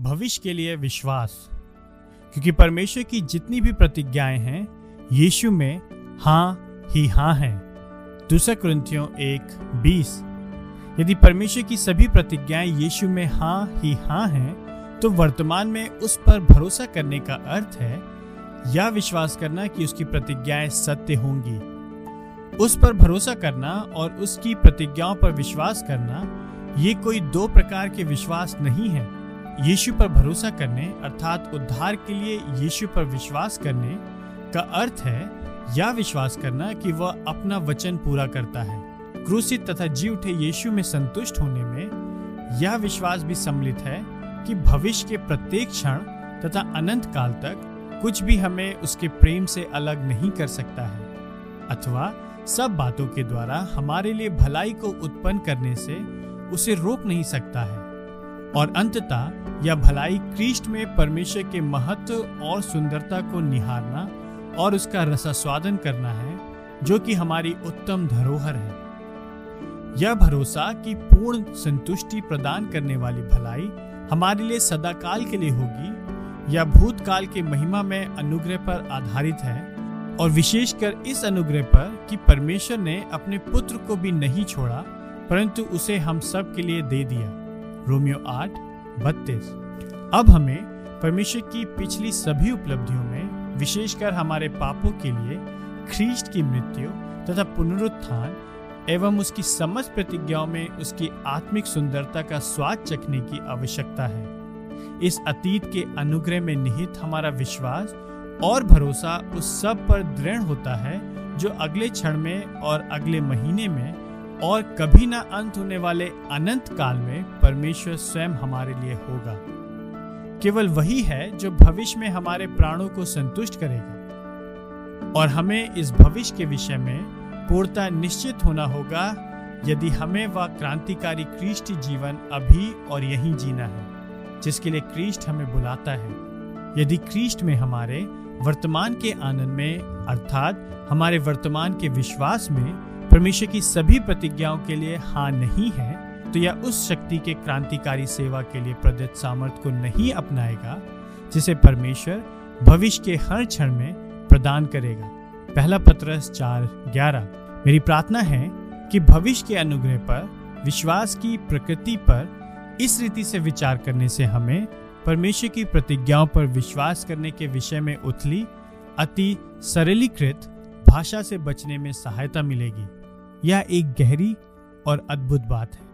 भविष्य के लिए विश्वास, क्योंकि परमेश्वर की जितनी भी प्रतिज्ञाएं हैं यीशु में हाँ ही हाँ हैं। 2 कुरिन्थियों 1:20। यदि परमेश्वर की सभी प्रतिज्ञाएं यीशु में हाँ ही हाँ हैं, तो वर्तमान में उस पर भरोसा करने का अर्थ है यह विश्वास करना कि उसकी प्रतिज्ञाएं सत्य होंगी। उस पर भरोसा करना और उसकी प्रतिज्ञाओं पर विश्वास करना ये कोई दो प्रकार के विश्वास नहीं है। यीशु पर भरोसा करने अर्थात उद्धार के लिए यीशु पर विश्वास करने का अर्थ है यह विश्वास करना कि वह अपना वचन पूरा करता है। क्रूसित तथा जी उठे यीशु में संतुष्ट होने में यह विश्वास भी सम्मिलित है कि भविष्य के प्रत्येक क्षण तथा अनंत काल तक कुछ भी हमें उसके प्रेम से अलग नहीं कर सकता है अथवा सब बातों के द्वारा हमारे लिए भलाई को उत्पन्न करने से उसे रोक नहीं सकता है। और अंततः यह भलाई ख्रीष्ट में परमेश्वर के महत्व और सुंदरता को निहारना और उसका रसास्वादन करना है, जो कि हमारी उत्तम धरोहर है। यह भरोसा कि पूर्ण संतुष्टि प्रदान करने वाली भलाई हमारे लिए सदाकाल के लिए होगी, यह भूतकाल के महिमा में अनुग्रह पर आधारित है और विशेषकर इस अनुग्रह पर कि परमेश्वर ने अपने पुत्र को भी नहीं छोड़ा परंतु उसे हम सब के लिए दे दिया। रोमियो 8:32। अब हमें परमेश्वर की पिछली सभी उपलब्धियों में विशेषकर हमारे पापों के लिए ख्रीष्ट की मृत्यु तथा पुनरुत्थान एवं उसकी समस्त प्रतिज्ञाओं में उसकी आत्मिक सुंदरता का स्वाद चखने की आवश्यकता है। इस अतीत के अनुग्रह में निहित हमारा विश्वास और भरोसा उस सब पर दृढ़ होता है जो अगले क्षण में और अगले महीने में और कभी ना अंत होने वाले अनंत काल में परमेश्वर स्वयं हमारे लिए होगा। केवल वही है जो भविष्य में हमारे प्राणों को संतुष्ट करेगा और हमें इस भविष्य के विषय में पूर्णतः निश्चित होना होगा यदि हमें वह क्रांतिकारी ख्रीष्ट जीवन अभी और यहीं जीना है जिसके लिए ख्रीष्ट हमें बुलाता है। यदि ख्रीष्ट में हमारे वर्तमान के आनंद में अर्थात हमारे वर्तमान के विश्वास में परमेश्वर की सभी प्रतिज्ञाओं के लिए हाँ नहीं है, तो यह उस शक्ति के क्रांतिकारी सेवा के लिए प्रदत्त सामर्थ्य को नहीं अपनाएगा जिसे परमेश्वर भविष्य के हर क्षण में प्रदान करेगा। 1 पतरस 4:11। मेरी प्रार्थना है कि भविष्य के अनुग्रह पर विश्वास की प्रकृति पर इस रीति से विचार करने से हमें परमेश्वर की प्रतिज्ञाओं पर विश्वास करने के विषय में उथली अति सरलीकृत भाषा से बचने में सहायता मिलेगी। यह एक गहरी और अद्भुत बात है।